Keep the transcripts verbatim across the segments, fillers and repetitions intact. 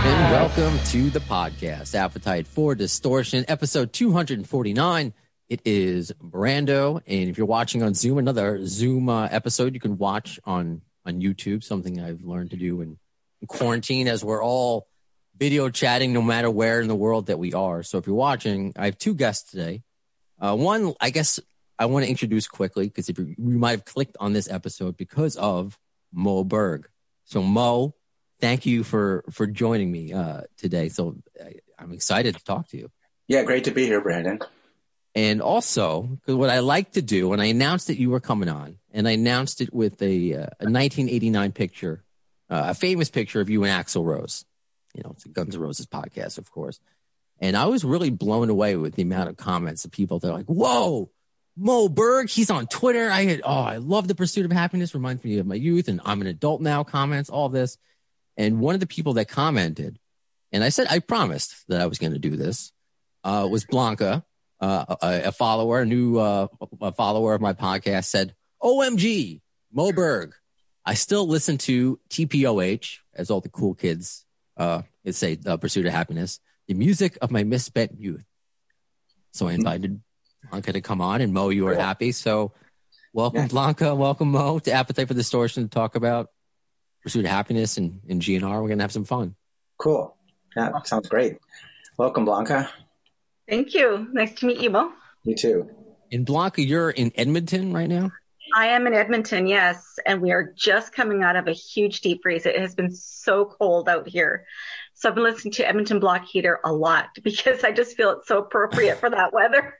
And welcome to the podcast, Appetite for Distortion, episode two forty-nine. It is Brando, and if you're watching on Zoom, another Zoom uh, episode you can watch on, on YouTube, something I've learned to do in, in quarantine as we're all video chatting no matter where in the world that we are. So if you're watching, I have two guests today. Uh, one, I guess I want to introduce quickly because if you, you might have clicked on this episode because of Moe Berg. So Moe, thank you for, for joining me uh, today. So I, I'm excited to talk to you. Yeah, great to be here, Brandon. And also, because what I like to do, and I announced that you were coming on, and I announced it with a, uh, a nineteen eighty-nine picture, uh, a famous picture of you and Axl Rose. You know, it's a Guns N' Roses podcast, of course. And I was really blown away with the amount of comments of people that are like, whoa, Moe Berg, he's on Twitter. I had, oh, I love The Pursuit of Happiness. Reminds me of my youth, and I'm an adult now comments, all this. And one of the people that commented, and I said, I promised that I was going to do this, uh, was Blanca, uh, a, a follower, a new uh, a follower of my podcast, said, O M G, Moe Berg. I still listen to T P O H, as all the cool kids uh, say, The Pursuit of Happiness, the music of my misspent youth. So I invited Blanca to come on, and Moe, you were cool. Happy. So welcome, yeah. Blanca. Welcome, Moe, to Appetite for Distortion to talk about Pursuit of Happiness and, and G N R. We're going to have some fun. Cool. That sounds great. Welcome, Blanca. Thank you. Nice to meet you, Mo. You too. And Blanca, you're in Edmonton right now? I am in Edmonton, yes. And we are just coming out of a huge deep freeze. It has been so cold out here. So I've been listening to Edmonton Block Heater a lot because I just feel it's so appropriate for that weather.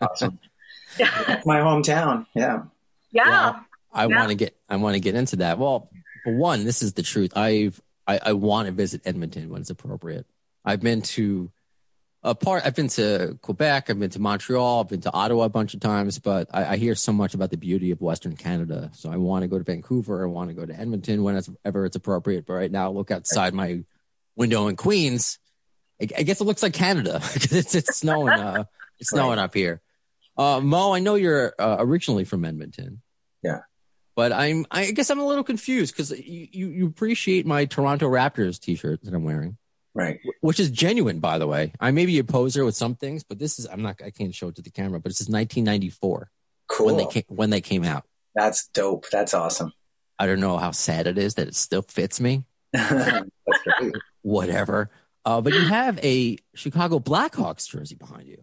Awesome. Yeah. That's my hometown. Yeah. Yeah. Well, I yeah. want to get I want to get into that. Well, one, this is the truth. I've, I I want to visit Edmonton when it's appropriate. I've been to a part. I've been to Quebec. I've been to Montreal. I've been to Ottawa a bunch of times. But I, I hear so much about the beauty of Western Canada. So I want to go to Vancouver. I want to go to Edmonton whenever it's appropriate. But right now, look outside my window in Queens. I, I guess it looks like Canada because it's it's snowing. Uh, it's snowing up here. Uh, Mo, I know you're uh, originally from Edmonton. Yeah. But I'm, I guess I'm a little confused because you, you, you appreciate my Toronto Raptors t-shirt that I'm wearing. Right. Which is genuine, by the way. I may be a poser with some things, but this is, I'm not, I can't show it to the camera, but it's nineteen ninety-four. Cool. When they came, when they came out. That's dope. That's awesome. I don't know how sad it is that it still fits me. Whatever. Uh, but you have a Chicago Blackhawks jersey behind you.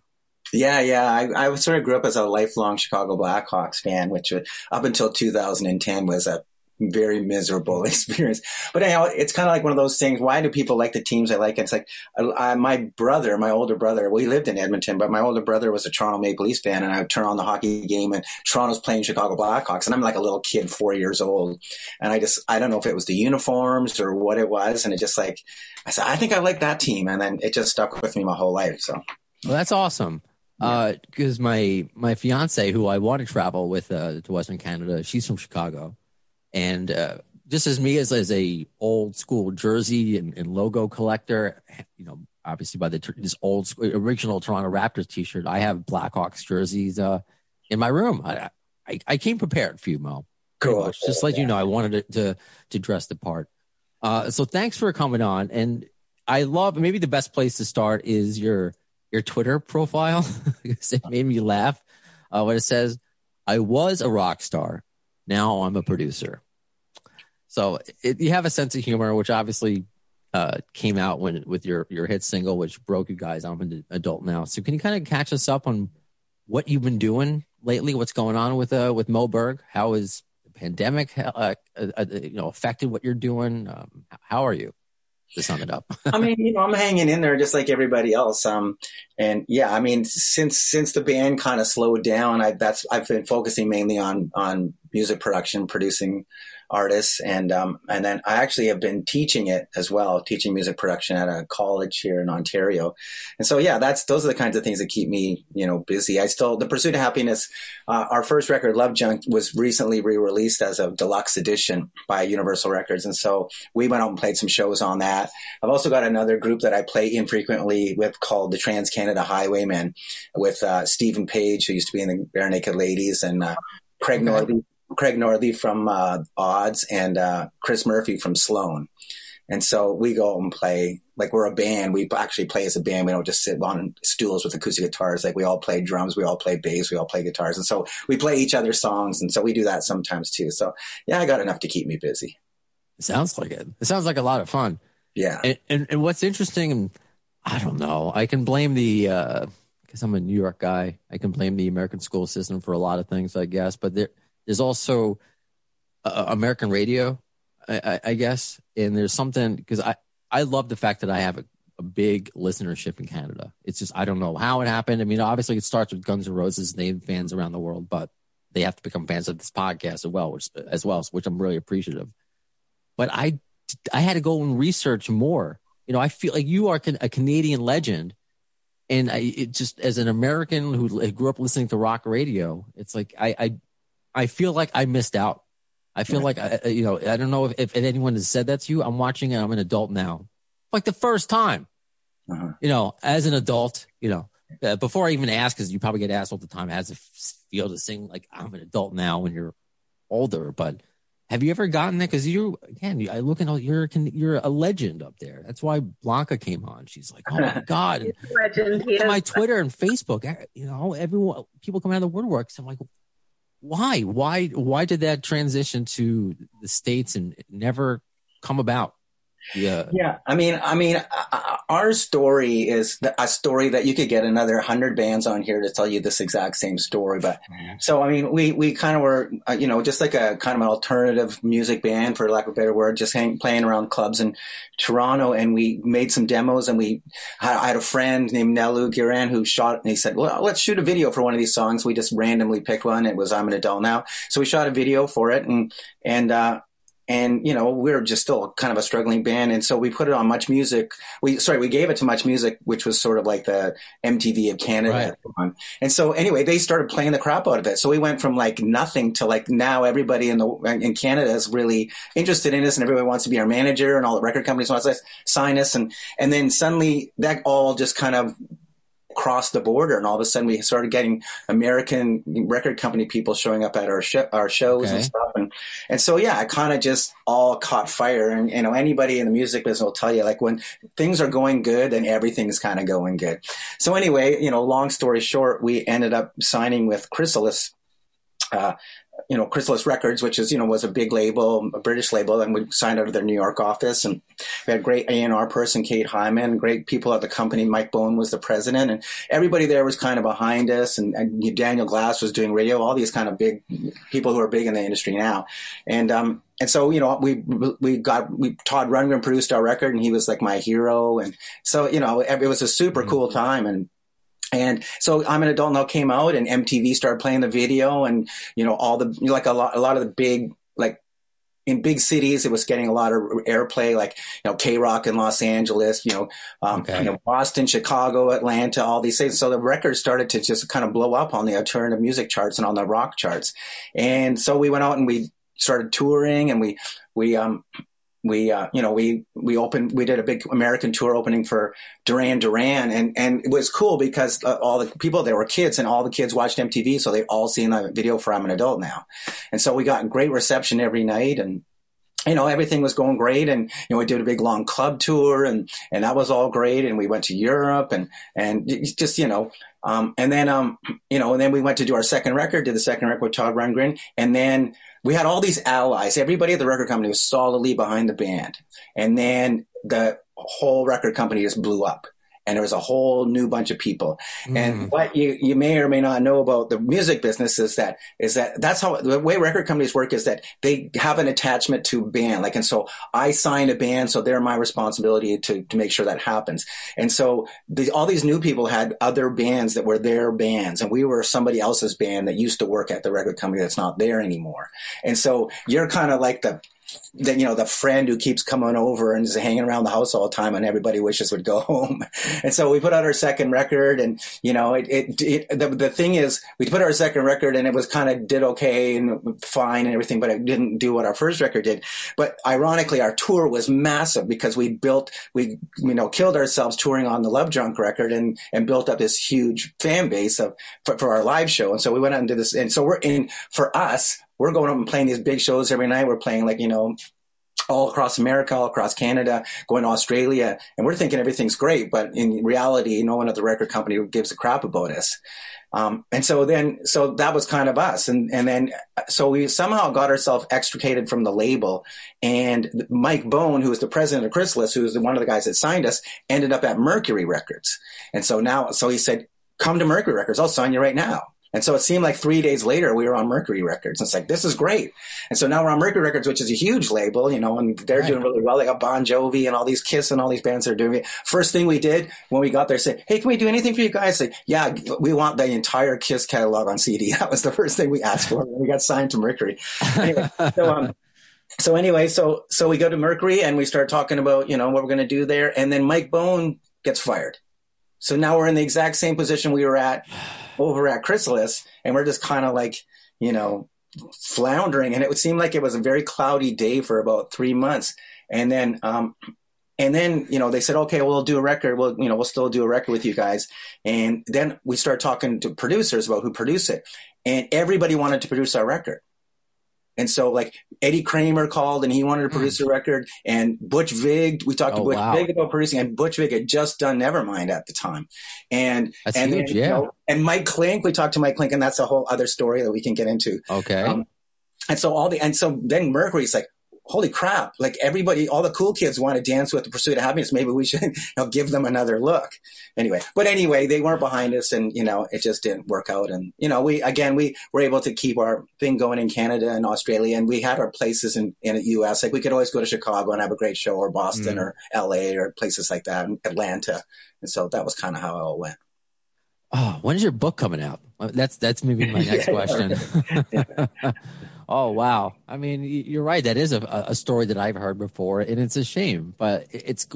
Yeah, yeah. I, I sort of grew up as a lifelong Chicago Blackhawks fan, which up until two thousand ten was a very miserable experience. But anyhow, it's kind of like one of those things. Why do people like the teams I like? It's like I, my brother, my older brother, we lived in Edmonton, but my older brother was a Toronto Maple Leafs fan, and I would turn on the hockey game, and Toronto's playing Chicago Blackhawks, and I'm like a little kid, four years old. And I just, I don't know if it was the uniforms or what it was. And it just like, I said, I think I like that team. And then it just stuck with me my whole life. So, well, that's awesome. Uh, because my my fiance, who I want to travel with uh, to Western Canada, she's from Chicago, and uh, just as me as as a old school jersey and, and logo collector, you know, obviously by the this old school, original Toronto Raptors T-shirt, I have Blackhawks jerseys uh, in my room. I, I I came prepared for you, Mo. Cool. Much. Just like yeah. you know, I wanted to to, to dress the part. Uh, so thanks for coming on, and I love maybe the best place to start is your. Your Twitter profile. It made me laugh uh, when it says, I was a rock star. Now I'm a producer. So it, you have a sense of humor, which obviously uh, came out when with your, your hit single, which broke you guys. I'm an adult now. So can you kind of catch us up on what you've been doing lately? What's going on with uh, with Moe Berg? How is the pandemic uh, uh, you know, affected what you're doing? Um, how are you? To sum it up. I mean, you know, I'm hanging in there just like everybody else. Um, and yeah, I mean, since since the band kind of slowed down, I that's I've been focusing mainly on on music production, producing artists. And um, and then I actually have been teaching it as well, teaching music production at a college here in Ontario. And so, yeah, that's those are the kinds of things that keep me, you know, busy. I still, The Pursuit of Happiness, uh, our first record, Love Junk, was recently re-released as a deluxe edition by Universal Records. And so we went out and played some shows on that. I've also got another group that I play infrequently with called the Trans Canada Highwaymen with uh, Stephen Page, who used to be in the Barenaked Ladies, and uh, Craig okay. Northey, Craig Northey from uh, Odds, and uh, Chris Murphy from Sloan. And so we go and play, like we're a band. We actually play as a band. We don't just sit on stools with acoustic guitars. Like we all play drums. We all play bass. We all play guitars. And so we play each other's songs. And so we do that sometimes too. So yeah, I got enough to keep me busy. It sounds like it. It sounds like a lot of fun. Yeah. And, and, and what's interesting, I don't know, I can blame the, uh, because I'm a New York guy, I can blame the American school system for a lot of things, I guess. But there, there's also uh, American radio, I, I, I guess. And there's something, because I, I love the fact that I have a, a big listenership in Canada. It's just, I don't know how it happened. I mean, obviously it starts with Guns N' Roses. They have fans around the world, but they have to become fans of this podcast as well, which, as well, which I'm really appreciative. But I, I had to go and research more. You know, I feel like you are a Canadian legend, and I it just as an American who grew up listening to rock radio, it's like I, I, I feel like I missed out. I feel right. like I, you know, I don't know if, if anyone has said that to you. I'm watching it. I'm an adult now, like the first time, uh-huh. you know, as an adult, you know, uh, before I even ask, because you probably get asked all the time, how does it feel to sing like I'm an adult now when you're older, but. Have you ever gotten that? Because you, again, I look at you're you're a legend up there. That's why Blanca came on. She's like, oh my god, and legend, yeah. My Twitter and Facebook, you know, everyone, people come out of the woodworks. I'm like, why, why, why did that transition to the States and never come about? Yeah, yeah. I mean, I mean, our story is a story that you could get another hundred bands on here to tell you this exact same story. But so, I mean, we we kind of were, you know, just like a kind of an alternative music band, for lack of a better word, just hang, playing around clubs in Toronto, and we made some demos. And we, I had a friend named Nelu Giran who shot, and he said, "Well, let's shoot a video for one of these songs." We just randomly picked one. It was "I'm an Adult Now," so we shot a video for it, and and. uh And, you know, we were just still kind of a struggling band. And so we put it on Much Music. We, sorry, we gave it to Much Music, which was sort of like the M T V of Canada. Right. And so anyway, they started playing the crap out of it. So we went from like nothing to like now everybody in the, in Canada is really interested in us, and everybody wants to be our manager, and all the record companies want to sign us. And, and then suddenly that all just kind of crossed the border, and all of a sudden we started getting American record company people showing up at our sh- our shows okay. and stuff, and and so yeah, it kind of just all caught fire. And you know, anybody in the music business will tell you, like, when things are going good, then everything's kind of going good. So anyway, you know, long story short, we ended up signing with Chrysalis, uh, you know, Chrysalis Records, which is, you know, was a big label, a British label, and we signed out of their New York office, and we had great A and R person, Kate Hyman, great people at the company. Mike Bone was the president, and everybody there was kind of behind us, and, and Daniel Glass was doing radio, all these kind of big people who are big in the industry now. And, um, And so, you know, we we got we Todd Rundgren produced our record, and he was like my hero. And so, you know, it was a super cool time. And And so I'm an Adult Now came out, and M T V started playing the video, and, you know, all the, like a lot, a lot of the big, like in big cities, it was getting a lot of airplay, like, you know, K-Rock in Los Angeles, you know, um, okay. you know, Boston, Chicago, Atlanta, all these things. So the record started to just kind of blow up on the alternative music charts and on the rock charts. And so we went out and we started touring, and we, we, um, We, uh, you know, we, we opened, we did a big American tour opening for Duran Duran, and, and it was cool because uh, all the people, there were kids, and all the kids watched M T V. So they all seen the video for I'm an Adult Now. And so we got great reception every night, and, you know, everything was going great. And, you know, we did a big long club tour, and, and that was all great. And we went to Europe, and, and just, you know, um, and then, um, you know, and then we went to do our second record, did the second record with Todd Rundgren. And then, we had all these allies. Everybody at the record company was solidly behind the band. And then the whole record company just blew up. and there was a whole new bunch of people. Mm. And what you, you may or may not know about the music business is that is that that's how the way record companies work is that they have an attachment to band. Like, and so I sign a band, so they're my responsibility to to make sure that happens. And so the, all these new people had other bands that were their bands, and we were somebody else's band that used to work at the record company that's not there anymore. And so you're kind of like the Then you know the friend who keeps coming over and is hanging around the house all the time, and everybody wishes would go home. And so we put out our second record, and you know it. it, it the, the thing is, we put out our second record, and it was kind of did okay and fine and everything, but it didn't do what our first record did. But ironically, our tour was massive because we built, we you know killed ourselves touring on the Love Junk record, and and built up this huge fan base of for, for our live show. And so we went out and did this, and so we're in for us. We're going up and playing these big shows every night. We're playing like, you know, all across America, all across Canada, going to Australia. And we're thinking everything's great. But in reality, no one at the record company gives a crap about us. Um, and so then, so that was kind of us. And, and then, so we somehow got ourselves extricated from the label, and Mike Bone, who was the president of Chrysalis, who was one of the guys that signed us, ended up at Mercury Records. And so now, so he said, come to Mercury Records. I'll sign you right now. And so it seemed like three days later, we were on Mercury Records. It's like, this is great. And so now we're on Mercury Records, which is a huge label, you know, and they're right. doing really well. They got Bon Jovi and all these Kiss and all these bands are doing it. First thing we did when we got there, said, hey, can we do anything for you guys? Say, yeah, we want the entire Kiss catalog on C D. That was the first thing we asked for when we got signed to Mercury. Anyway, so, um, so anyway, so so we go to Mercury and we start talking about, you know, what we're going to do there. And then Mike Bone gets fired. So now we're in the exact same position we were at over at Chrysalis, and we're just kind of like, you know, floundering. And it would seem like it was a very cloudy day for about three months. And then, um, and then, you know, they said, okay, we'll do a record. We'll, you know, we'll still do a record with you guys. And then we start talking to producers about who produced it, and everybody wanted to produce our record. And so, like, Eddie Kramer called and he wanted to produce a record. And Butch Vig, we talked oh, to Butch wow. Vig about producing, and Butch Vig had just done Nevermind at the time. And that's and huge, then, yeah. You know, and Mike Clink, we talked to Mike Clink, and that's a whole other story that we can get into. Okay. Um, and so all the and so then Mercury's like, holy crap! Like everybody, all the cool kids want to dance with The Pursuit of Happiness. Maybe we should you know, give them another look. Anyway, but anyway, they weren't behind us, and you know, it just didn't work out. And you know, we again, we were able to keep our thing going in Canada and Australia, and we had our places in, in the U S. Like we could always go to Chicago and have a great show, or Boston, mm. or L A, or places like that, and Atlanta. And so that was kind of how it all went. Oh, when's your book coming out? That's that's maybe my next question. Oh, wow. I mean, you're right. That is a, a story that I've heard before, and it's a shame. But it's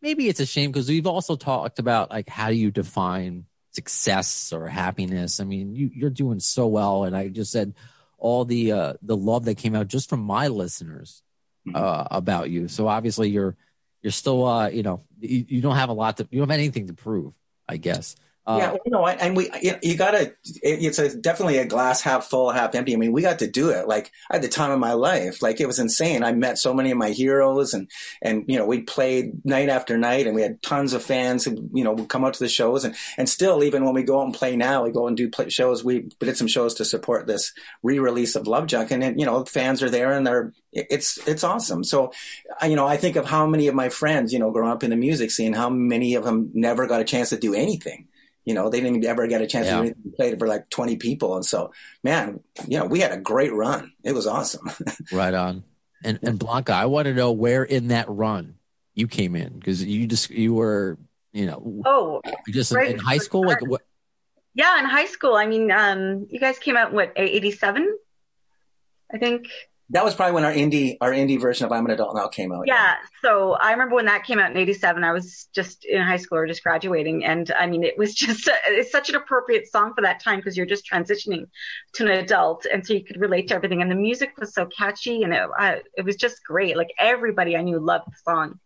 maybe it's a shame because we've also talked about, like, how do you define success or happiness? I mean, you, you're doing so well. And I just said all the uh, the love that came out just from my listeners uh, about you. So obviously you're you're still, uh, you know, you, you don't have a lot to you don't have anything to prove, I guess. Uh, yeah, you know, and we, you, you gotta, it, it's a, definitely a glass half full, half empty. I mean, we got to do it. Like I had the time of my life, like it was insane. I met so many of my heroes and, and, you know, we played night after night and we had tons of fans who, you know, would come out to the shows and, and still, even when we go out and play now, we go and do play shows. We did some shows to support this re-release of Love Junk, and, and you know, fans are there and they're, it's, it's awesome. So, you know, I think of how many of my friends, you know, growing up in the music scene, how many of them never got a chance to do anything. You know, they didn't ever get a chance yeah. to play it for like twenty people. And so, man, you know, we had a great run. It was awesome. Right on. And and Blanca, I want to know where in that run you came in, because you just, you were, you know, oh, just right in high school. Like, what? Yeah, in high school. I mean, um, you guys came out, what, eighty-seven, I think? That was probably when our indie our indie version of I'm an Adult Now came out. Yeah, so I remember when that came out in eighty-seven, I was just in high school or just graduating. And I mean, it was just, a, it's such an appropriate song for that time because you're just transitioning to an adult. And so you could relate to everything. And the music was so catchy and it, uh, it was just great. Like everybody I knew loved the song.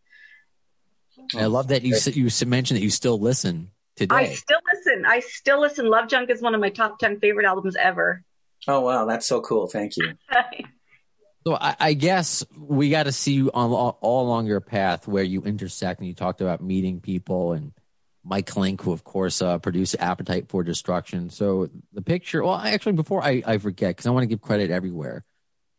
I love that you you mentioned that you still listen today. I still listen. I still listen. Love Junk is one of my top ten favorite albums ever. Oh, wow. That's so cool. Thank you. So I, I guess we got to see you on all, all along your path where you intersect, and you talked about meeting people and Mike Clink, who of course uh, produced Appetite for Destruction. So the picture, well, I, actually before I, I forget, because I want to give credit everywhere.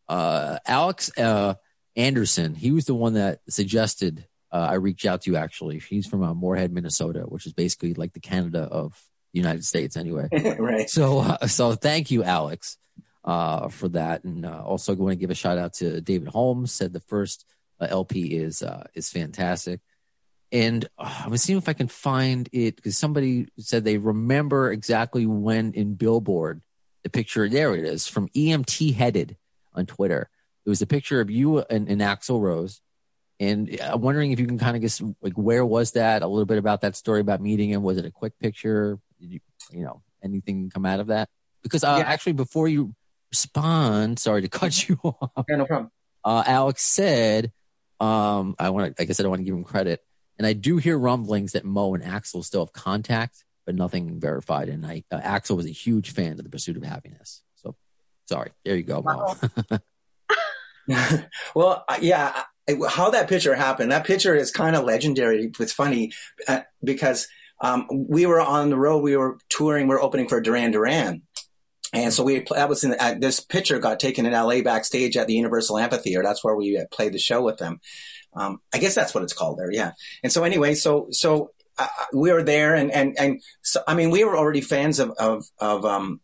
Uh, Alex uh, Anderson, he was the one that suggested uh, I reached out to you, actually. He's from uh, Moorhead, Minnesota, which is basically like the Canada of the United States anyway. Right. So, uh, so thank you, Alex, uh, for that. And uh, also I want to give a shout out to David Holmes, said the first uh, L P is, uh, is fantastic. And uh, I'm seeing if I can find it, because somebody said they remember exactly when in Billboard, the picture, there it is, from E M T Headed on Twitter. It was a picture of you and, and Axl Rose. And I'm wondering if you can kind of guess, like, where was that? A little bit about that story about meeting him. Was it a quick picture? Did you, you know, anything come out of that? Because uh, yeah. actually, before you respond, sorry to cut you off. Yeah, no problem. Uh, Alex said, um, I want to, like I said, I want to give him credit. And I do hear rumblings that Moe and Axl still have contact, but nothing verified. And I, uh, Axl was a huge fan of The Pursuit of Happiness. So, sorry. There you go, Moe. Wow. Well, yeah, how that picture happened, that picture is kind of legendary. It's funny uh, because um, we were on the road. We were touring. We were opening for Duran Duran. And so we that was in the, uh, this picture got taken in L A backstage at the Universal Amphitheater. That's where we played the show with them. Um, I guess that's what it's called there. Yeah. And so anyway, so, so uh, we were there and, and, and so, I mean, we were already fans of, of, of, um,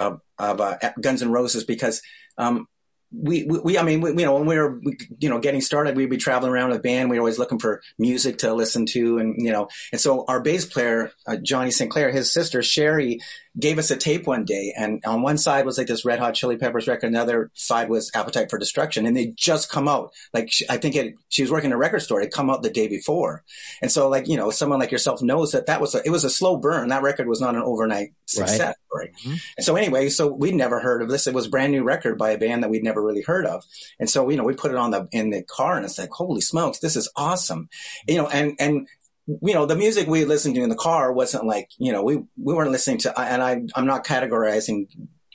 of, of, uh, Guns N' Roses because, um, we, we, we I mean, we, you know, when we were, we, you know, getting started, we'd be traveling around with a band. We were always looking for music to listen to and, you know, and so our bass player, uh, Johnny Sinclair, his sister, Sherry, gave us a tape one day. And on one side was like this Red Hot Chili Peppers record. And the other side was Appetite for Destruction. And they just come out. Like, she, I think it, she was working at a record store. It come out the day before. And so, like, you know, someone like yourself knows that that was a, it was a slow burn. That record was not an overnight success. Right. Right? Mm-hmm. And so anyway, so we'd never heard of this. It was a brand new record by a band that we'd never really heard of. And so, you know, we put it on the, in the car and it's like, holy smokes, this is awesome. You know, and, and, you know, the music we listened to in the car wasn't like, you know, we, we weren't listening to, and I, I'm not categorizing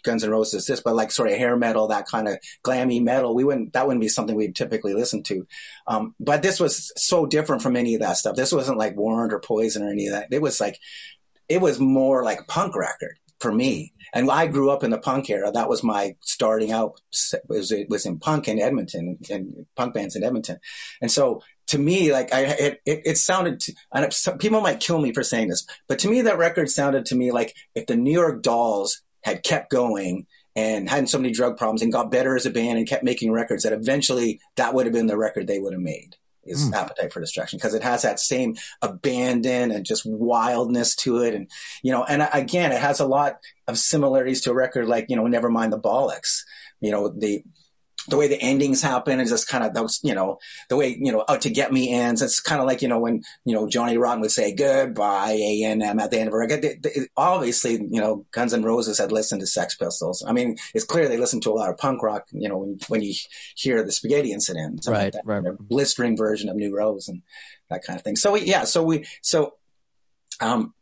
Guns N' Roses this, but like sort of hair metal, that kind of glammy metal, we wouldn't, that wouldn't be something we'd typically listen to. Um, but this was so different from any of that stuff. This wasn't like Warrant or Poison or any of that. It was like, it was more like a punk record for me. And I grew up in the punk era. That was my starting out. It was, it was in punk in Edmonton and punk bands in Edmonton. And so, to me, like I, it, it, it sounded. To, and it, some, people might kill me for saying this, but to me, that record sounded to me like if the New York Dolls had kept going and hadn't so many drug problems and got better as a band and kept making records, that eventually that would have been the record they would have made. Is mm. Appetite for Destruction, because it has that same abandon and just wildness to it, and you know, and again, it has a lot of similarities to a record like you know, Nevermind the Bollocks, you know the. The way the endings happen is just kind of those, you know, the way, you know, Out to Get Me ends. It's kind of like, you know, when, you know, Johnny Rotten would say goodbye, A and M at the end of a record. They, they, obviously, you know, Guns N' Roses had listened to Sex Pistols. I mean, it's clear they listened to a lot of punk rock, you know, when, when you hear the Spaghetti Incident. Right, like right. A blistering version of New Rose and that kind of thing. So, we, yeah, so we, so, um,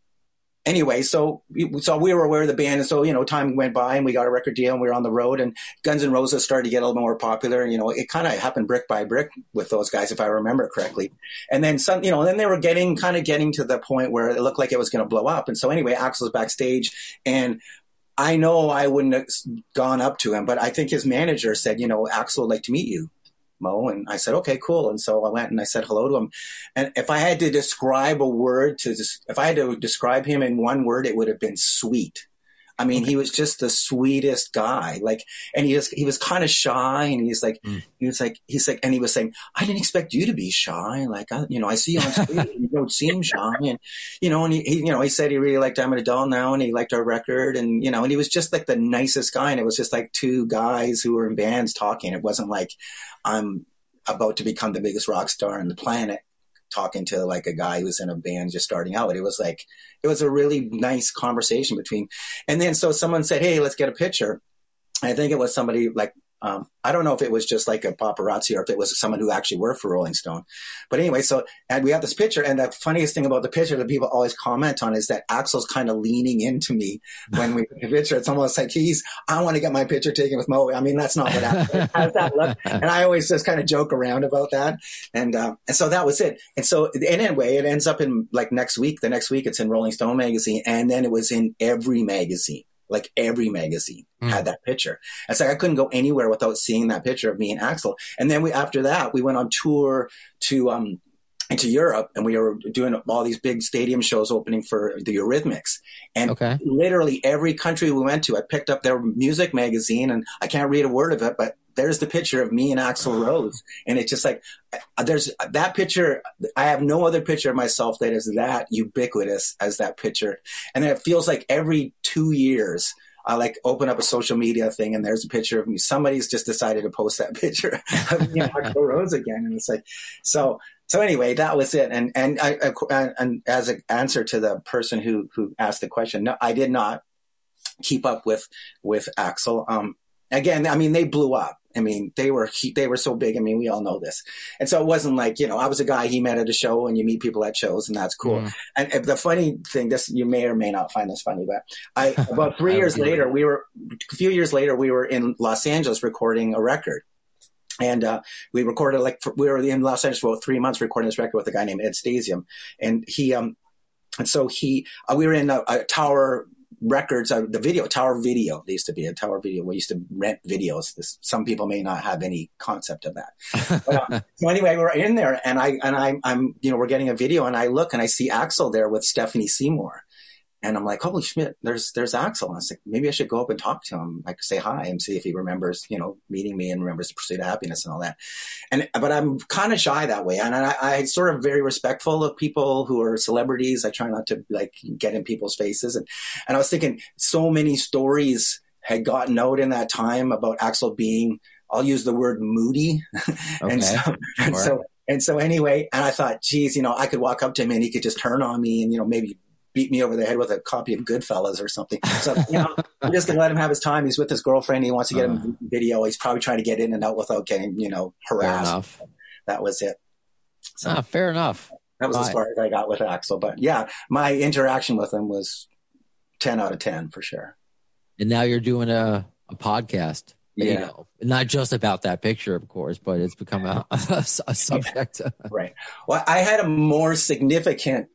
Anyway, so so we were aware of the band, and so you know, time went by, and we got a record deal, and we were on the road, and Guns N' Roses started to get a little more popular. You know, it kind of happened brick by brick with those guys, if I remember correctly. And then some, you know, then they were getting kind of getting to the point where it looked like it was going to blow up. And so anyway, Axl was backstage, and I know I wouldn't have gone up to him, but I think his manager said, you know, Axl would like to meet you, Moe, and I said, okay, cool. And so I went and I said hello to him. And if I had to describe a word to this, if I had to describe him in one word, it would have been sweet. I mean, he was just the sweetest guy. Like, and he just, he was kind of shy and he's like, mm. he was like, he's like, and he was saying, I didn't expect you to be shy. Like, I, you know, I see you on stage and you don't seem shy. And, you know, and he, he, you know, he said he really liked I'm an Adult Now and he liked our record and, you know, and he was just like the nicest guy. And it was just like two guys who were in bands talking. It wasn't like I'm about to become the biggest rock star on the planet talking to like a guy who's in a band just starting out. It was like, it was a really nice conversation between, and then so someone said, hey, let's get a picture. I think it was somebody like, um, I don't know if it was just like a paparazzi or if it was someone who actually worked for Rolling Stone. But anyway, so, and we have this picture. And the funniest thing about the picture that people always comment on is that Axl's kind of leaning into me when we take a picture. It's almost like he's, I want to get my picture taken with Moe. I mean, that's not what Axl, how does that look? And I always just kind of joke around about that. And, um, and so that was it. And so, and anyway, it ends up in like next week, the next week it's in Rolling Stone magazine. And then it was in every magazine. Like every magazine mm. had that picture. It's like I couldn't go anywhere without seeing that picture of me and Axl. And then we, after that, we went on tour to um, into Europe, and we were doing all these big stadium shows opening for the Eurythmics. And okay. literally every country we went to, I picked up their music magazine, and I can't read a word of it, but there's the picture of me and Axl Rose. And it's just like, there's that picture. I have no other picture of myself that is that ubiquitous as that picture. And then it feels like every two years, I like open up a social media thing and there's a picture of me. Somebody's just decided to post that picture of me and Axl Rose again. And it's like, so, so anyway, that was it. And, and I, I and as an answer to the person who, who asked the question, no, I did not keep up with, with Axl. Um, again, I mean, they blew up. I mean, they were they were so big. I mean, we all know this. And so it wasn't like, you know, I was a guy he met at a show, and you meet people at shows, and that's cool. Mm. And, and the funny thing, this you may or may not find this funny, but I about three I years later, it. we were a few years later, we were in Los Angeles recording a record. And uh, we recorded like for, we were in Los Angeles for about three months recording this record with a guy named Ed Stasium. And he um and so he uh, we were in a, a Tower Records, uh, the video, Tower Video, they used to be a Tower Video. We used to rent videos. This, some people may not have any concept of that. But, um, so anyway, we're in there and I, and I, I'm, you know, we're getting a video and I look and I see Axl there with Stephanie Seymour. And I'm like, holy shit, there's, there's Axl. And I was like, maybe I should go up and talk to him. I could say hi and see if he remembers, you know, meeting me and remembers the Pursuit of Happiness and all that. And, but I'm kind of shy that way. And I, I sort of very respectful of people who are celebrities. I try not to like get in people's faces. And, and I was thinking so many stories had gotten out in that time about Axl being, I'll use the word moody. Okay. and so, sure. and so, and so anyway, and I thought, geez, you know, I could walk up to him and he could just turn on me and, you know, maybe beat me over the head with a copy of Goodfellas or something. So, you know, I'm just going to let him have his time. He's with his girlfriend. He wants to get uh, him video. He's probably trying to get in and out without getting, you know, harassed. That was it. So, ah, fair enough. That was All as far right. as I got with Axl. But yeah, my interaction with him was ten out of ten for sure. And now you're doing a, a podcast. Yeah. You know, not just about that picture, of course, but it's become a, a, a subject. Yeah. Right. Well, I had a more significant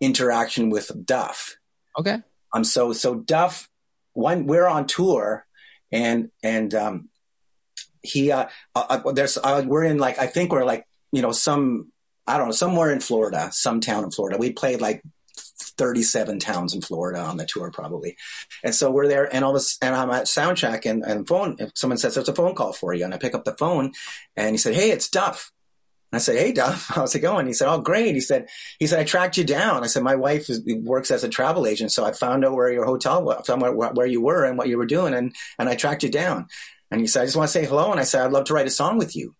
interaction with Duff. Okay. Um. So so Duff, one we're on tour, and and um, he uh, uh there's uh, we're in like I think we're like you know some I don't know somewhere in Florida, some town in Florida. We played like thirty-seven towns in Florida on the tour probably, and so we're there, and all this, and I'm at soundcheck, and and phone. Someone says there's a phone call for you, and I pick up the phone, and he said, "Hey, it's Duff." I said, "Hey, Duff, how's it going?" He said, "Oh, great." He said, "He said I tracked you down." I said, "My wife is, works as a travel agent, so I found out where your hotel was, found where, where you were and what you were doing, and and I tracked you down." And he said, "I just want to say hello." And I said, "I'd love to write a song with you."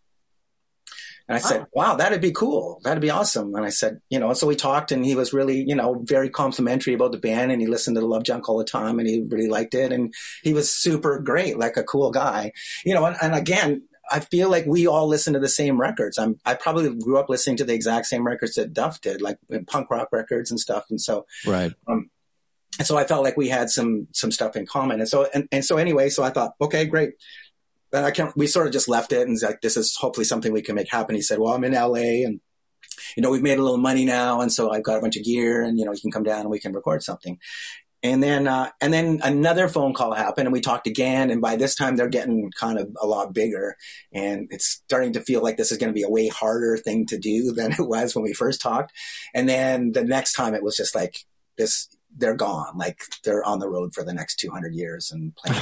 And I wow. said, "Wow, that'd be cool. That'd be awesome." And I said, you know, so we talked, and he was really, you know, very complimentary about the band, and he listened to the Love Junk all the time, and he really liked it, and he was super great, like a cool guy, you know, and, and again. I feel like we all listen to the same records. I'm, I probably grew up listening to the exact same records that Duff did, like punk rock records and stuff. And so, right. Um, and so I felt like we had some, some stuff in common. And so, and, and so anyway, so I thought, okay, great. But I can't, we sort of just left it and like, this is hopefully something we can make happen. He said, "Well, I'm in L A and, you know, we've made a little money now. And so I've got a bunch of gear and, you know, you can come down and we can record something." And then, uh, and then another phone call happened and we talked again. And by this time they're getting kind of a lot bigger and it's starting to feel like this is going to be a way harder thing to do than it was when we first talked. And then the next time it was just like this, they're gone. Like they're on the road for the next two hundred years and playing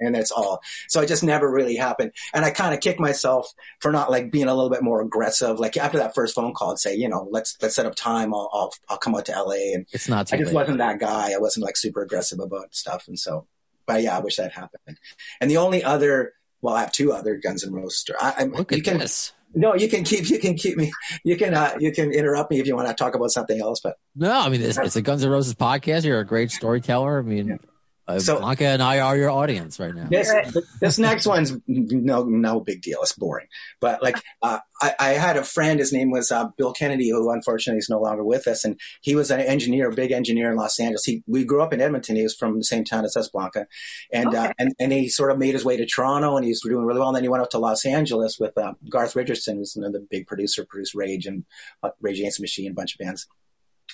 and it's all, so it just never really happened. And I kind of kicked myself for not like being a little bit more aggressive. Like after that first phone call and say, you know, let's, let's set up time. I'll, I'll, I'll come out to L A. And it's not, too I just late. wasn't that guy. I wasn't like super aggressive about stuff. And so, but yeah, I wish that happened. And the only other, well, I have two other Guns N' Roses. I, I, Look you at can, this. No, you can keep, you can keep me, you can, uh, you can interrupt me if you want to talk about something else, but. No, I mean, it's, it's a Guns N' Roses podcast. You're a great storyteller. I mean, yeah. uh, so, Blanca and I are your audience right now. This, this next one's no, no big deal. It's boring. But like, uh, I, I had a friend, his name was uh, Bill Kennedy, who unfortunately is no longer with us. And he was an engineer, a big engineer in Los Angeles. He, we grew up in Edmonton. He was from the same town as us, Blanca. And, okay. uh, and, and he sort of made his way to Toronto and he was doing really well. And then he went out to Los Angeles with uh, Garth Richardson, who's another big producer, produced Rage and uh, Rage Against the Machine, a bunch of bands.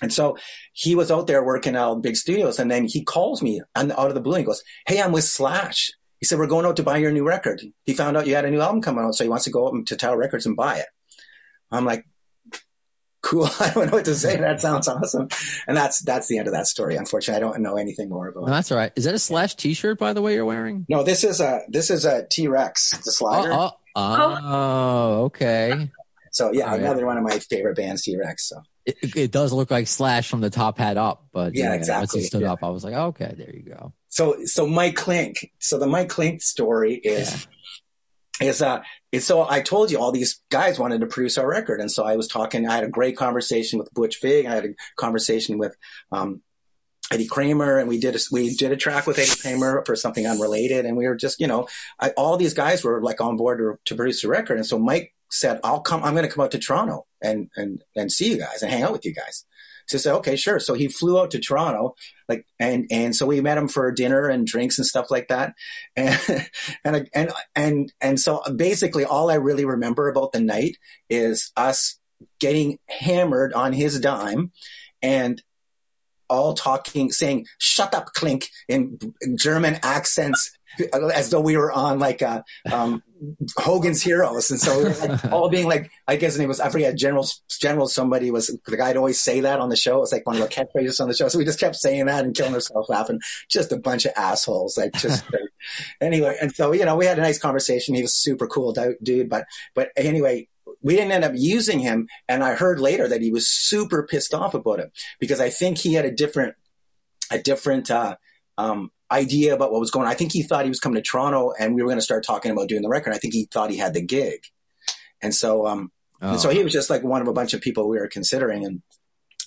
And so he was out there working out big studios, and then he calls me and out of the blue and goes, "Hey, I'm with Slash." He said, "We're going out to buy your new record." He found out you had a new album coming out, so he wants to go up to Tower Records and buy it. I'm like, cool. I don't know what to say. That sounds awesome. And that's that's the end of that story. Unfortunately, I don't know anything more about it. No, that's all right. Is that a Slash T-shirt, by the way, you're wearing? No, this is a this is a T-Rex, the slider. Oh, oh, oh okay. So yeah, oh, another yeah. one of my favorite bands, T-Rex. So it, it does look like Slash from the top hat up, but yeah, yeah exactly. Once he stood yeah. up, I was like, oh, okay, there you go. So so Mike Clink. So the Mike Clink story is. Yeah. Is uh, it's so I told you all these guys wanted to produce our record, and so I was talking. I had a great conversation with Butch Vig. I had a conversation with um, Eddie Kramer, and we did a, we did a track with Eddie Kramer for something unrelated. And we were just, you know, I, all these guys were like on board to, to produce the record. And so Mike said, "I'll come. I'm going to come out to Toronto and and and see you guys and hang out with you guys." So I said, "Okay, sure." So he flew out to Toronto, like, and and so we met him for dinner and drinks and stuff like that, and and and and and so basically, all I really remember about the night is us getting hammered on his dime, and all talking, saying "shut up, Clink" in German accents, as though we were on like a, um, Hogan's Heroes, and so we were like, all being like, I guess his name was I forget General General somebody was the guy to always say that on the show. It's like one of the catchphrases on the show. So we just kept saying that and killing ourselves laughing. Just a bunch of assholes, like just anyway. And so you know, we had a nice conversation. He was a super cool dude, but but anyway. We didn't end up using him, and I heard later that he was super pissed off about it because I think he had a different, a different uh, um, idea about what was going on. I think he thought he was coming to Toronto, and we were going to start talking about doing the record. I think he thought he had the gig, and so, um, oh. and so he was just like one of a bunch of people we were considering, and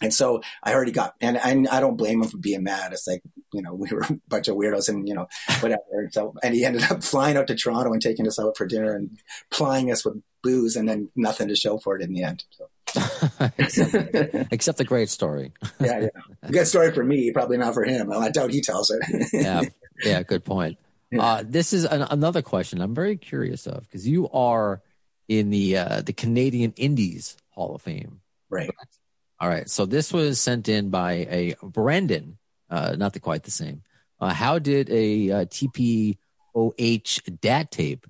and so I already got, and and I don't blame him for being mad. It's like you know we were a bunch of weirdos, and you know whatever. And so and he ended up flying out to Toronto and taking us out for dinner and plying us with booze and then nothing to show for it in the end. So. except, except a great story. yeah, yeah. Good story for me, probably not for him. I doubt he tells it. yeah, yeah, good point. Yeah. Uh, this is an, another question I'm very curious of because you are in the uh, the Canadian Indies Hall of Fame. Right. Correct? All right. So this was sent in by a Brendan, uh, not the, quite the same. Uh, how did a uh, T P O H D A T tape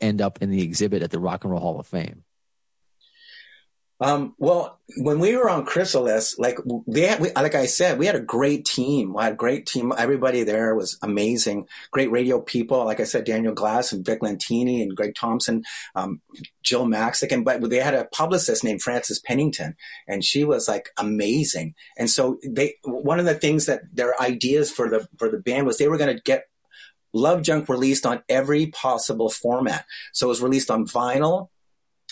end up in the exhibit at the Rock and Roll Hall of Fame? Um, well, when we were on Chrysalis, like they had, we, like I said, we had a great team. I had a great team. Everybody there was amazing. Great radio people. Like I said, Daniel Glass and Vic Lentini and Greg Thompson, um, Jill Maxick, and but they had a publicist named Frances Pennington, and she was like amazing. And so they, one of the things that their ideas for the for the band was they were going to get Love Junk released on every possible format. So it was released on vinyl,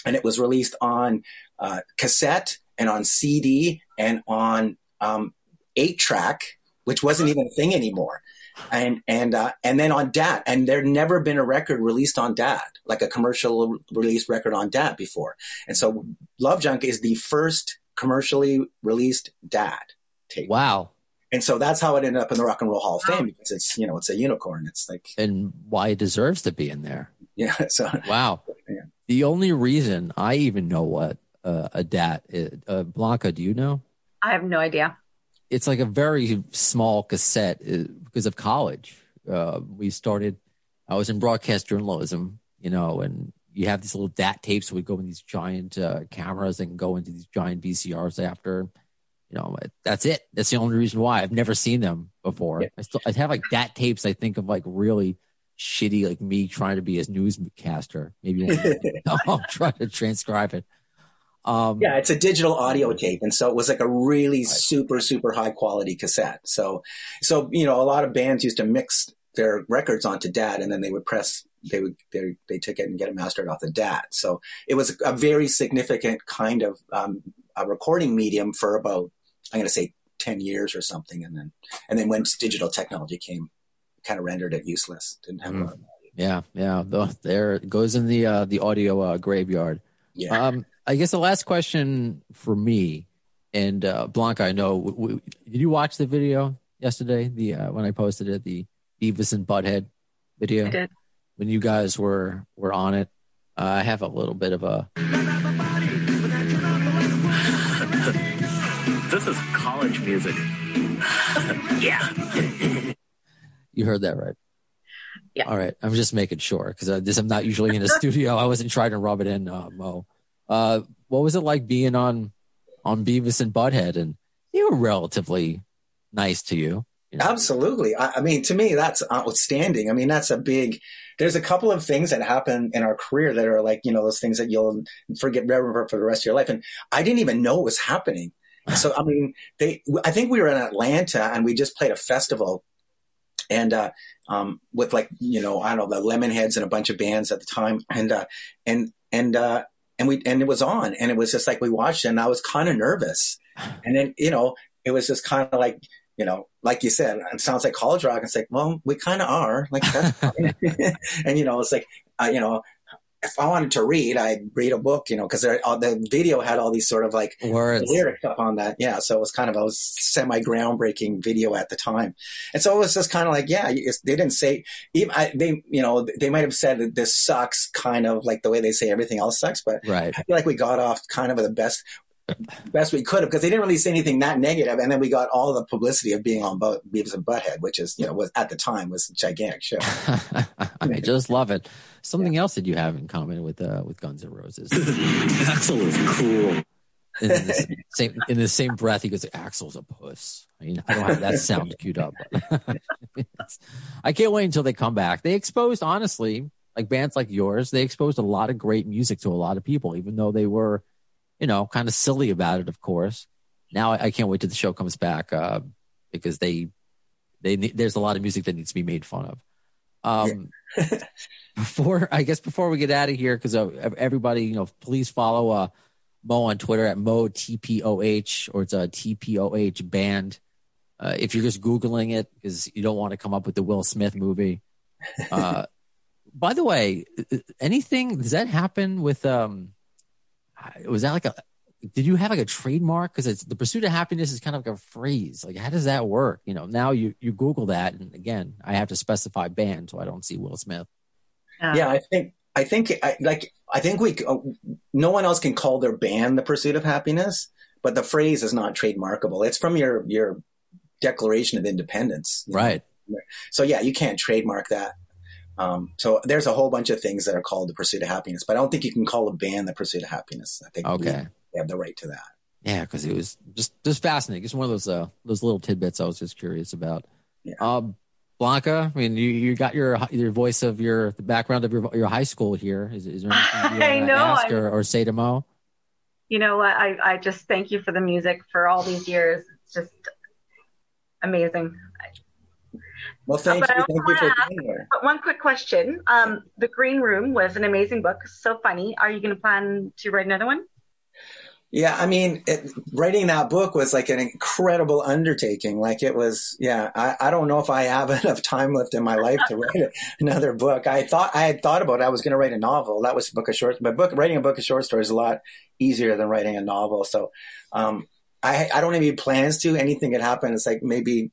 and it was released on uh, cassette, and on C D, and on um, eight track, which wasn't even a thing anymore, and and uh, and then on D A T. And there'd never been a record released on D A T, like a commercial release record on D A T before. And so Love Junk is the first commercially released D A T tape. Wow. And so that's how it ended up in the Rock and Roll Hall of Fame because it's, you know, it's a unicorn. It's like, and why it deserves to be in there. Yeah. So wow. Yeah. The only reason I even know what uh, a D A T is, uh, Blanca, do you know? I have no idea. It's like a very small cassette because of college. Uh, we started. I was in broadcast journalism, you know, and you have these little D A T tapes. So we go in these giant uh, cameras and go into these giant V C Rs after. You know, that's it. That's the only reason why I've never seen them before. Yeah. I still, I have like D A T tapes. I think of like really shitty, like me trying to be a newscaster. Maybe no, I'm trying to transcribe it. Um, yeah, it's a digital audio tape, and so it was like a really right. super, super high quality cassette. So, so you know, a lot of bands used to mix their records onto D A T, and then they would press. They would they they took it and get it mastered off the D A T. So it was a very significant kind of um, a recording medium for about. I'm going to say ten years or something. And then, and then when digital technology came, kind of rendered it useless. Didn't have. Mm. Yeah. Yeah. There it goes in the, uh, the audio uh, graveyard. Yeah. Um, I guess the last question for me and uh, Blanca, I know, w- w- did you watch the video yesterday? The, uh, when I posted it, the Beavis and Butthead video, I did. When you guys were, were on it, uh, I have a little bit of a, This is college music. Yeah. You heard that right. Yeah. All right. I'm just making sure because uh, this I'm not usually in a studio. I wasn't trying to rub it in, uh, Mo. Uh, what was it like being on on Beavis and Butthead? And they were relatively nice to you. You know? Absolutely. I, I mean, to me, that's outstanding. I mean, that's a big, there's a couple of things that happen in our career that are like, you know, those things that you'll forget, remember for the rest of your life. And I didn't even know it was happening. So, I mean, they, I think we were in Atlanta and we just played a festival and, uh, um, with like, you know, I don't know, the Lemonheads and a bunch of bands at the time. And, uh, and, and, uh, and we, and it was on and it was just like, we watched it and I was kind of nervous. And then, you know, it was just kind of like, you know, like you said, it sounds like college rock. It's like, well, we kind of are like, that's fine. And, you know, it's like, uh, you know, if I wanted to read, I'd read a book, you know, because the video had all these sort of like words, lyrics up on that. Yeah. So it was kind of a semi groundbreaking video at the time. And so it was just kind of like, yeah, it's, they didn't say, even I, they, you know, they might have said that this sucks kind of like the way they say everything else sucks. But right. I feel like we got off kind of the best best we could have because they didn't really say anything that negative, and then we got all the publicity of being on both Beavis and Butthead, which is, you know, was at the time was a gigantic show. I just love it. Something yeah. else that you have in common with uh, with Guns N' Roses. Axl is cool. In the same in the same breath, he goes, "Axl's a puss." I mean, I don't have that sound queued up. I can't wait until they come back. They exposed, honestly, like bands like yours, they exposed a lot of great music to a lot of people, even though they were, you know, kind of silly about it, of course. Now I can't wait till the show comes back uh, because they, they there's a lot of music that needs to be made fun of. Um, yeah. before I guess before we get out of here, because uh, everybody, you know, please follow uh, Mo on Twitter at Mo T P O H, or it's a T P O H band. Uh, if you're just Googling it, because you don't want to come up with the Will Smith movie. Uh, by the way, anything does that happen with? Um, Was that like a? Did you have like a trademark? Because it's the Pursuit of Happiness is kind of like a phrase. Like, how does that work? You know, now you you Google that, and again, I have to specify band, so I don't see Will Smith. Uh, yeah, I think I think I, like I think we uh, no one else can call their band the Pursuit of Happiness, but the phrase is not trademarkable. It's from your your Declaration of Independence, right? Know? So yeah, you can't trademark that. Um, so there's a whole bunch of things that are called the Pursuit of Happiness, but I don't think you can call a band the Pursuit of Happiness. I think okay. they have the right to that. Yeah, because it was just just fascinating. It's one of those uh, those little tidbits I was just curious about. Yeah. Um, Blanca, I mean, you, you got your your voice of your the background of your your high school here. Is, is there anything you I know, ask or, or say to Mo? You know what? I I just thank you for the music for all these years. It's just amazing. Well, thank but you. Thank you for ask, being here. But one quick question. Um, the Green Room was an amazing book. So funny. Are you going to plan to write another one? Yeah. I mean, it, writing that book was like an incredible undertaking. Like it was, yeah, I, I don't know if I have enough time left in my life to write another book. I thought, I had thought about it. I was going to write a novel. That was a book of short, but book, writing a book of short stories is a lot easier than writing a novel. So, um, I, I don't have any plans to. Anything could happen. It's like maybe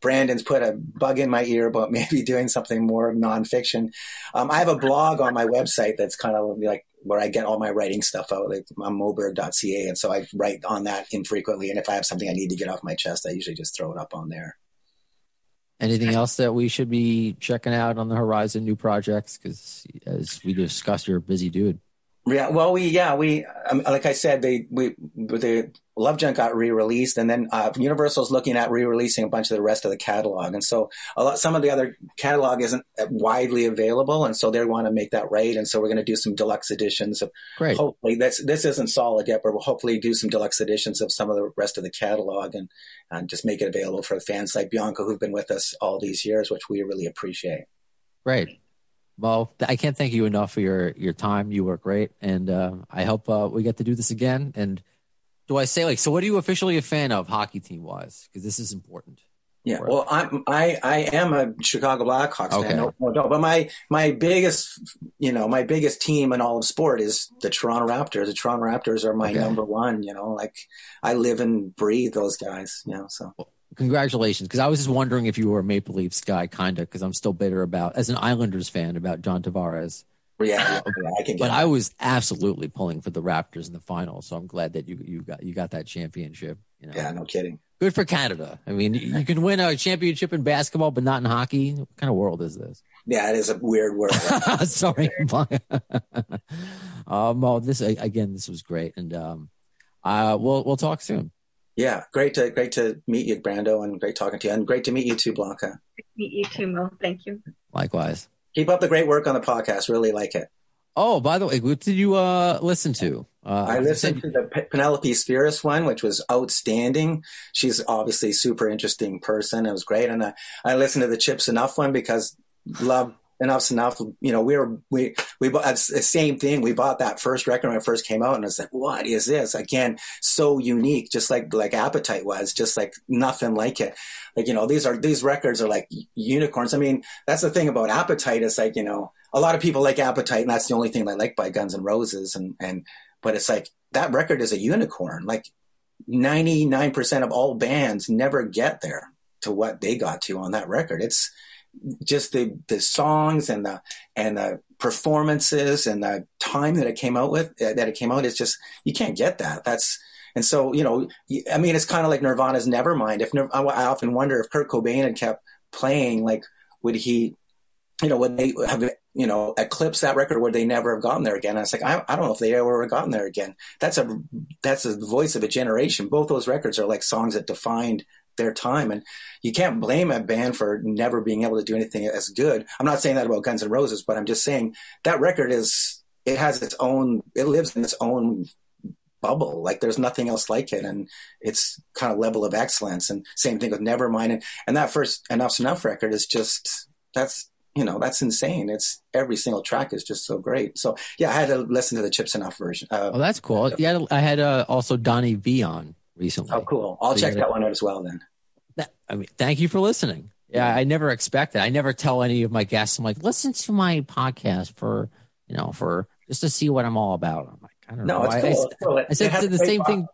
Brandon's put a bug in my ear about maybe doing something more nonfiction. Um, I have a blog on my website that's kind of like where I get all my writing stuff out, like I'm moe berg dot c a, and so I write on that infrequently. And if I have something I need to get off my chest, I usually just throw it up on there. Anything else that we should be checking out on the horizon? New projects? Because as we discussed, you're a busy dude. Yeah, well, we, yeah, we, um, like I said, they, we, the Love Junk got re-released, and then uh, Universal's looking at re-releasing a bunch of the rest of the catalog. And so a lot, some of the other catalog isn't widely available. And so they want to make that right. And so we're going to do some deluxe editions of, Great. hopefully that's, this isn't solid yet, but we'll hopefully do some deluxe editions of some of the rest of the catalog and, and just make it available for fans like Bianca, who've been with us all these years, which we really appreciate. Right. Well, I can't thank you enough for your, your time. You were great. And uh, I hope uh, we get to do this again. And do I say, like, so what are you officially a fan of hockey team-wise? Because this is important. Yeah, well, I'm, I I am a Chicago Blackhawks okay. fan. No, no, no. But my, my biggest, you know, my biggest team in all of sport is the Toronto Raptors. The Toronto Raptors are my okay. number one, you know. Like, I live and breathe those guys, you know, so... Well, congratulations, because I was just wondering if you were a Maple Leafs guy, kind of, because I'm still bitter about, as an Islanders fan, about John Tavares. Yeah, yeah, I can. But that. I was absolutely pulling for the Raptors in the finals, so I'm glad that you you got you got that championship. You know? Yeah, no kidding. Good for Canada. I mean, you can win a championship in basketball, but not in hockey. What kind of world is this? Yeah, it is a weird world. Sorry, um, oh, this again. This was great, and um, uh, we'll we'll talk soon. Yeah, great to great to meet you, Brando, and great talking to you, and great to meet you too, Blanca. Great to meet you too, Mo. Thank you. Likewise. Keep up the great work on the podcast. Really like it. Oh, by the way, what did you uh, listen to? Uh, I listened to the P- Penelope Spheris one, which was outstanding. She's obviously a super interesting person. It was great. And I, I listened to the Chips Enough one because love enough's enough. You know, we were, we, we bought the same thing. We bought that first record when it first came out and I was like, what is this? Again, so unique, just like, like Appetite was, just like nothing like it. Like, you know, these are, these records are like unicorns. I mean, that's the thing about Appetite is like, you know, a lot of people like Appetite and that's the only thing they like by Guns N' Roses. And, and, but it's like that record is a unicorn. Like ninety-nine percent of all bands never get there to what they got to on that record. It's just the, the songs and the, and the performances and the time that it came out with that it came out. It's just, you can't get that. That's, and so, you know, I mean, it's kind of like Nirvana's Nevermind. If I often wonder if Kurt Cobain had kept playing, like, would he, you know, would they have, you know, eclipse that record? Would they never have gotten there again? And I was like, I, I don't know if they ever have gotten there again. That's a, that's a voice of a generation. Both those records are like songs that defined their time. And you can't blame a band for never being able to do anything as good. I'm not saying that about Guns N' Roses, but I'm just saying that record is, it has its own, it lives in its own bubble. Like there's nothing else like it. And it's kind of level of excellence. And same thing with Nevermind. And, and that first Enough's Enough record is just, that's, you know, that's insane. It's every single track is just so great. So yeah, I had to listen to the Chips Enough version. Uh, oh, that's cool. Yeah. I had uh, also Donnie V on recently. Oh, cool. I'll so check that one out as well then. That, I mean, thank you for listening. Yeah. I never expect that. I never tell any of my guests, I'm like, listen to my podcast for, you know, for just to see what I'm all about. I'm like, I don't no, know. It's cool. I, it's cool. I said to the same vibe. Thing.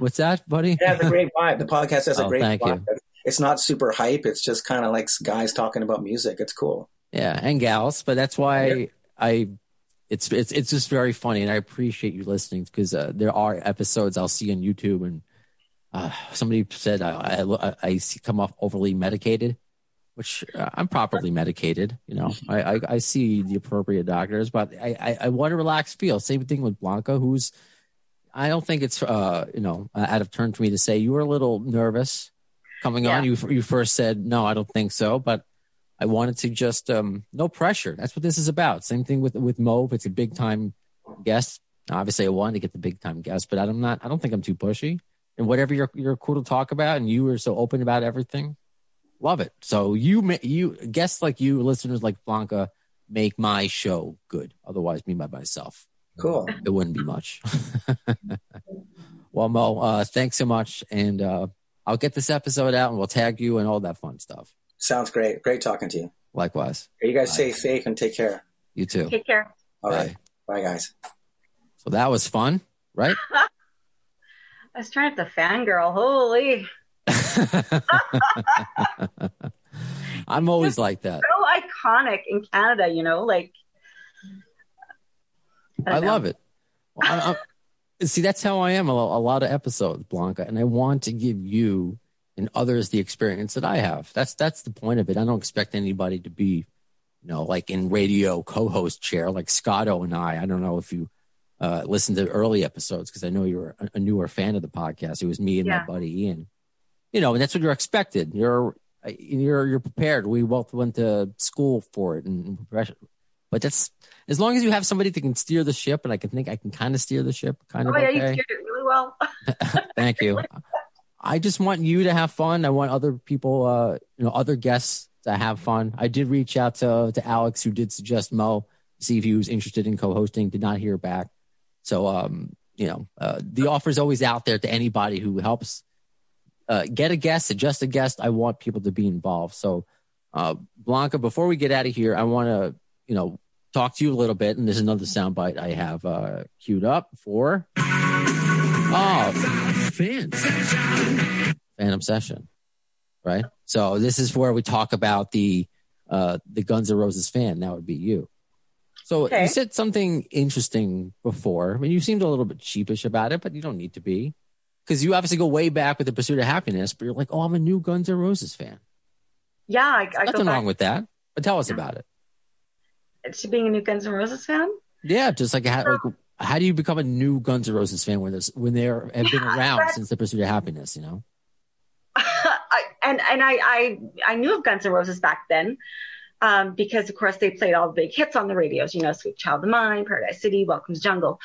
What's that, buddy? Yeah, the great vibe. The podcast has oh, a great thank vibe. You. It's not super hype. It's just kind of like guys talking about music. It's cool. Yeah, and gals, but that's why yeah. I, it's it's it's just very funny, and I appreciate you listening because uh, there are episodes I'll see on YouTube, and uh, somebody said I I, I see come off overly medicated, which uh, I'm properly medicated. You know, I, I, I see the appropriate doctors, but I, I, I want to relax. Feel same thing with Blanca, who's I don't think it's uh you know out of turn for me to say you were a little nervous. Coming yeah. on, you you first said, no, I don't think so. But I wanted to just, um, no pressure. That's what this is about. Same thing with, with Mo. If it's a big time guest, obviously I wanted to get the big time guest, but I'm not, I don't think I'm too pushy. And whatever you're, you're cool to talk about and you were so open about everything, love it. So you, you guests like you, listeners like Blanca, make my show good. Otherwise, me by myself. Cool. It wouldn't be much. Well, Mo, uh, thanks so much. And, uh, I'll get this episode out and we'll tag you and all that fun stuff. Sounds great. Great talking to you. Likewise. You guys stay safe and take care. You too. Take care. All right. Bye, guys. So that was fun, right? I was trying to fangirl. Holy. I'm always it's like that. So iconic in Canada, you know, like. I, I know. love it. Well, I, I'm, See, that's how I am a lot of episodes, Blanca, and I want to give you and others the experience that I have. That's that's the point of it. I don't expect anybody to be, you know, like in radio co-host chair like Scotto and I. I don't know if you uh, listened to early episodes because I know you're a, a newer fan of the podcast. It was me and yeah. my buddy Ian. You know, and that's what you're expected. You're you're you're prepared. We both went to school for it and profession. But that's as long as you have somebody that can steer the ship, and I can think I can kind of steer the ship, kind oh, of. Oh yeah, okay. You steered it really well. Thank you. I just want you to have fun. I want other people, uh, you know, other guests to have fun. I did reach out to to Alex, who did suggest Mo, see if he was interested in co-hosting. Did not hear back. So, um, you know, uh, the offer is always out there to anybody who helps uh, get a guest, suggest a guest. I want people to be involved. So, uh, Blanca, before we get out of here, I want to. You know, talk to you a little bit, and there's another soundbite I have uh, queued up for. Oh, Phantom Session. Phantom Session, right? So this is where we talk about the uh, the Guns N' Roses fan. That would be you. So okay. You said something interesting before. I mean, you seemed a little bit sheepish about it, but you don't need to be. Because you obviously go way back with The Pursuit of Happiness, but you're like, oh, I'm a new Guns N' Roses fan. Yeah. I, I Nothing go back. wrong with that. But tell us yeah. about it. To being a new Guns N' Roses fan? Yeah. Just like, how, like, how do you become a new Guns N' Roses fan when there's when they have yeah, been around but, since The Pursuit of Happiness, you know? I, and and I, I, I knew of Guns N' Roses back then um, because, of course, they played all the big hits on the radios, you know, Sweet Child of Mine, Paradise City, Welcome to Jungle.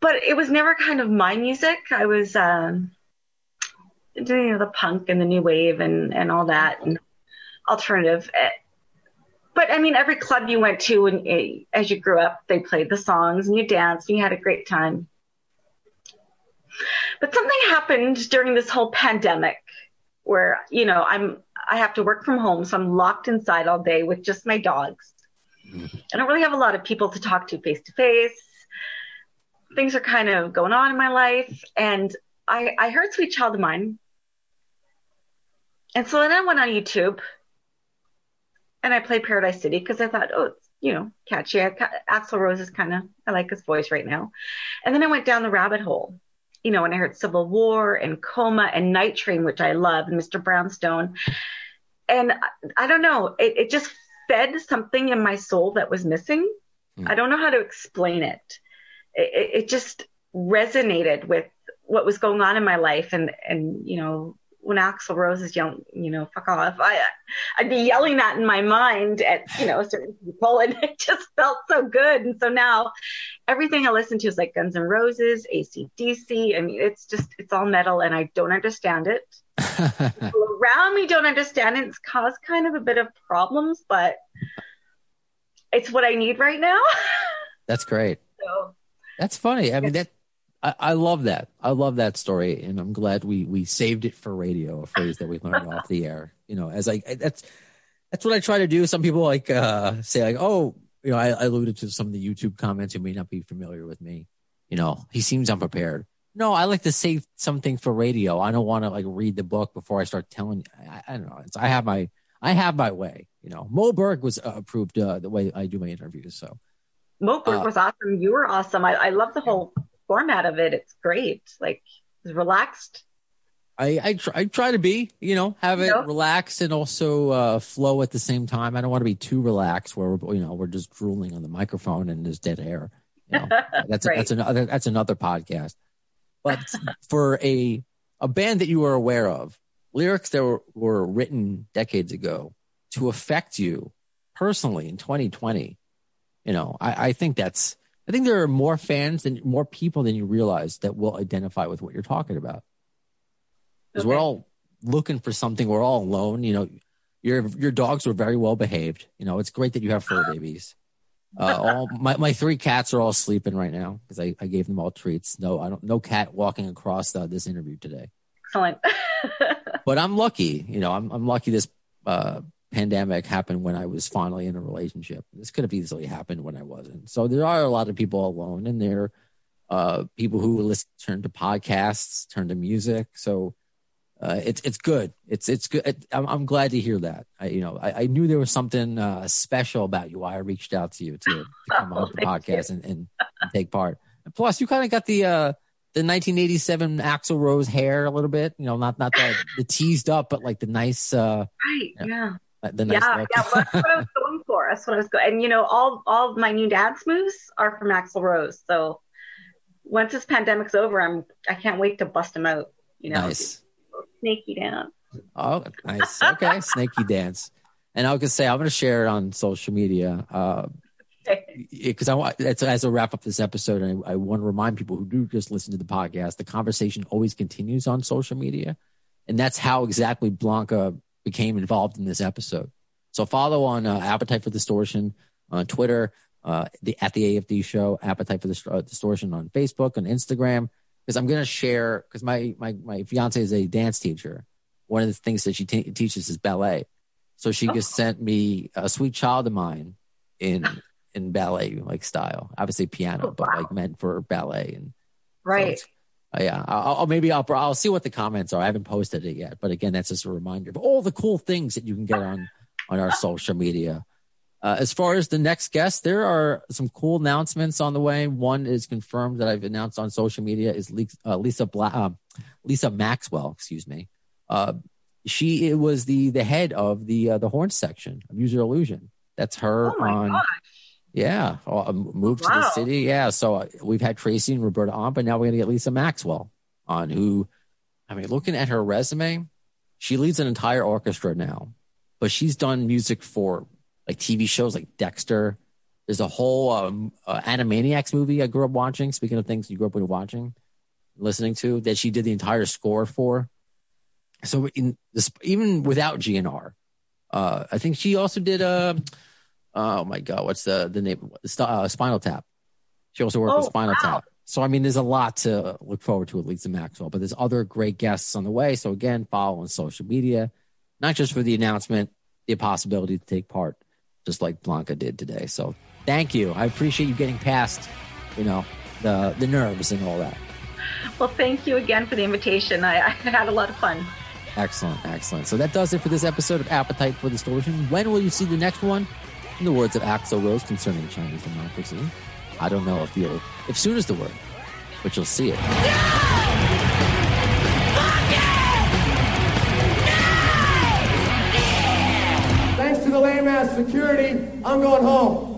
But it was never kind of my music. I was um, doing you know, the punk and the new wave and, and all that and alternative. But, I mean, every club you went to and it, as you grew up, they played the songs and you danced and you had a great time. But something happened during this whole pandemic where, you know, I'm I have to work from home, so I'm locked inside all day with just my dogs. Mm-hmm. I don't really have a lot of people to talk to face-to-face. Things are kind of going on in my life. And I, I heard Sweet Child of Mine. And so then I went on YouTube and I played Paradise City because I thought, oh, it's, you know, catchy. I, Axl Rose is kind of, I like his voice right now. And then I went down the rabbit hole, you know, and I heard Civil War and Coma and Night Train, which I love, and Mister Brownstone. And I, I don't know, it, it just fed something in my soul that was missing. Mm. I don't know how to explain it. It, it just resonated with what was going on in my life. And, and, you know, when Axl Rose is yelling, you know, fuck off, I, I'd be yelling that in my mind at, you know, certain people. And it just felt so good. And so now everything I listen to is like Guns N' Roses, A C D C. I mean, it's just, it's all metal and I don't understand it. People around me don't understand it. It's caused kind of a bit of problems, but it's what I need right now. That's great. So, that's funny. I mean, that I, I love that. I love that story, and I'm glad we we saved it for radio, a phrase that we learned off the air. You know, as I that's that's what I try to do. Some people like uh, say like, oh, you know, I, I alluded to some of the YouTube comments who may not be familiar with me. You know, he seems unprepared. No, I like to save something for radio. I don't want to like read the book before I start telling. I, I don't know. It's, I have my I have my way. You know, Moe Berg was uh, approved uh, the way I do my interviews. So. Moe Berg uh, was awesome. You were awesome. I, I love the whole format of it. It's great. Like, it's relaxed. I I try, I try to be, you know, have it nope. relaxed and also uh, flow at the same time. I don't want to be too relaxed where we're, you know, we're just drooling on the microphone and there's dead air. You know, that's right. that's another that's another podcast. But for a a band that you were aware of, lyrics that were, were written decades ago to affect you personally in twenty twenty. You know, I, I think that's, I think there are more fans than more people than you realize that will identify with what you're talking about. Because okay. We're all looking for something. We're all alone. You know, your, your dogs were very well behaved. You know, it's great that you have fur babies. Uh, all my, my three cats are all sleeping right now because I, I gave them all treats. No, I don't, no cat walking across the, this interview today. Excellent. But I'm lucky, you know, I'm, I'm lucky this, uh, pandemic happened when I was finally in a relationship. This could have easily happened when I wasn't. So there are a lot of people alone, and there are uh, people who listen, turn to podcasts, turn to music. So uh, it's it's good. It's it's good. It, I'm, I'm glad to hear that. I, you know, I, I knew there was something uh, special about you. Why I reached out to you to, to come on oh, the podcast and, and take part. And plus, you kind of got the uh, the nineteen eighty-seven Axl Rose hair a little bit. You know, not not the, the teased up, but like the nice. Uh, right. You know, yeah. The nice yeah, yeah, well, that's what I was going for. That's what I was going. And you know, all all of my new dance moves are from Axl Rose. So once this pandemic's over, I'm I can't wait to bust them out. You know, nice. Snaky dance. Oh, nice. Okay, snaky dance. And I was gonna say I'm gonna share it on social media because uh, okay. I want that's as I wrap up this episode, and I, I want to remind people who do just listen to the podcast, the conversation always continues on social media, and that's how exactly Blanca became involved in this episode. So follow on uh, Appetite for Distortion on Twitter, uh, the, at the A F D show, Appetite for Dist- uh, Distortion on Facebook and Instagram, because I'm going to share, because my, my, my fiance is a dance teacher. One of the things that she te- teaches is ballet. So she oh. just sent me a Sweet Child of Mine in, in ballet, like style, obviously piano, oh, wow. but like meant for ballet. And right. So yeah, I'll, I'll maybe I'll, I'll see what the comments are. I haven't posted it yet, but again, that's just a reminder of all the cool things that you can get on on our social media. Uh, as far as the next guest, there are some cool announcements on the way. One is confirmed that I've announced on social media is Lisa uh, Lisa, Bla- uh, Lisa Maxwell. Excuse me. Uh, she it was the the head of the uh, the horn section of User Illusion. That's her. Oh my on, gosh. Yeah, uh, moved wow. to the city. Yeah, so uh, we've had Tracy and Roberta on, but now we're gonna get Lisa Maxwell on. Who, I mean, looking at her resume, she leads an entire orchestra now, but she's done music for like T V shows like Dexter. There's a whole um, uh, Animaniacs movie I grew up watching. Speaking of things you grew up with watching, listening to, that she did the entire score for. So in this, even without G N R, uh, I think she also did a, oh my God, what's the, the name? Uh, Spinal Tap. She also worked oh, with Spinal wow. Tap. So, I mean, there's a lot to look forward to with Lisa Maxwell, but there's other great guests on the way. So again, follow on social media, not just for the announcement, the possibility to take part, just like Blanca did today. So thank you. I appreciate you getting past, you know, the the nerves and all that. Well, thank you again for the invitation. I, I had a lot of fun. Excellent, excellent. So that does it for this episode of Appetite for Distortion. When will you see the next one? In the words of Axl Rose concerning Chinese democracy, I don't know if you'll, if soon is the word, but you'll see it. No! The lame ass security, I'm going home.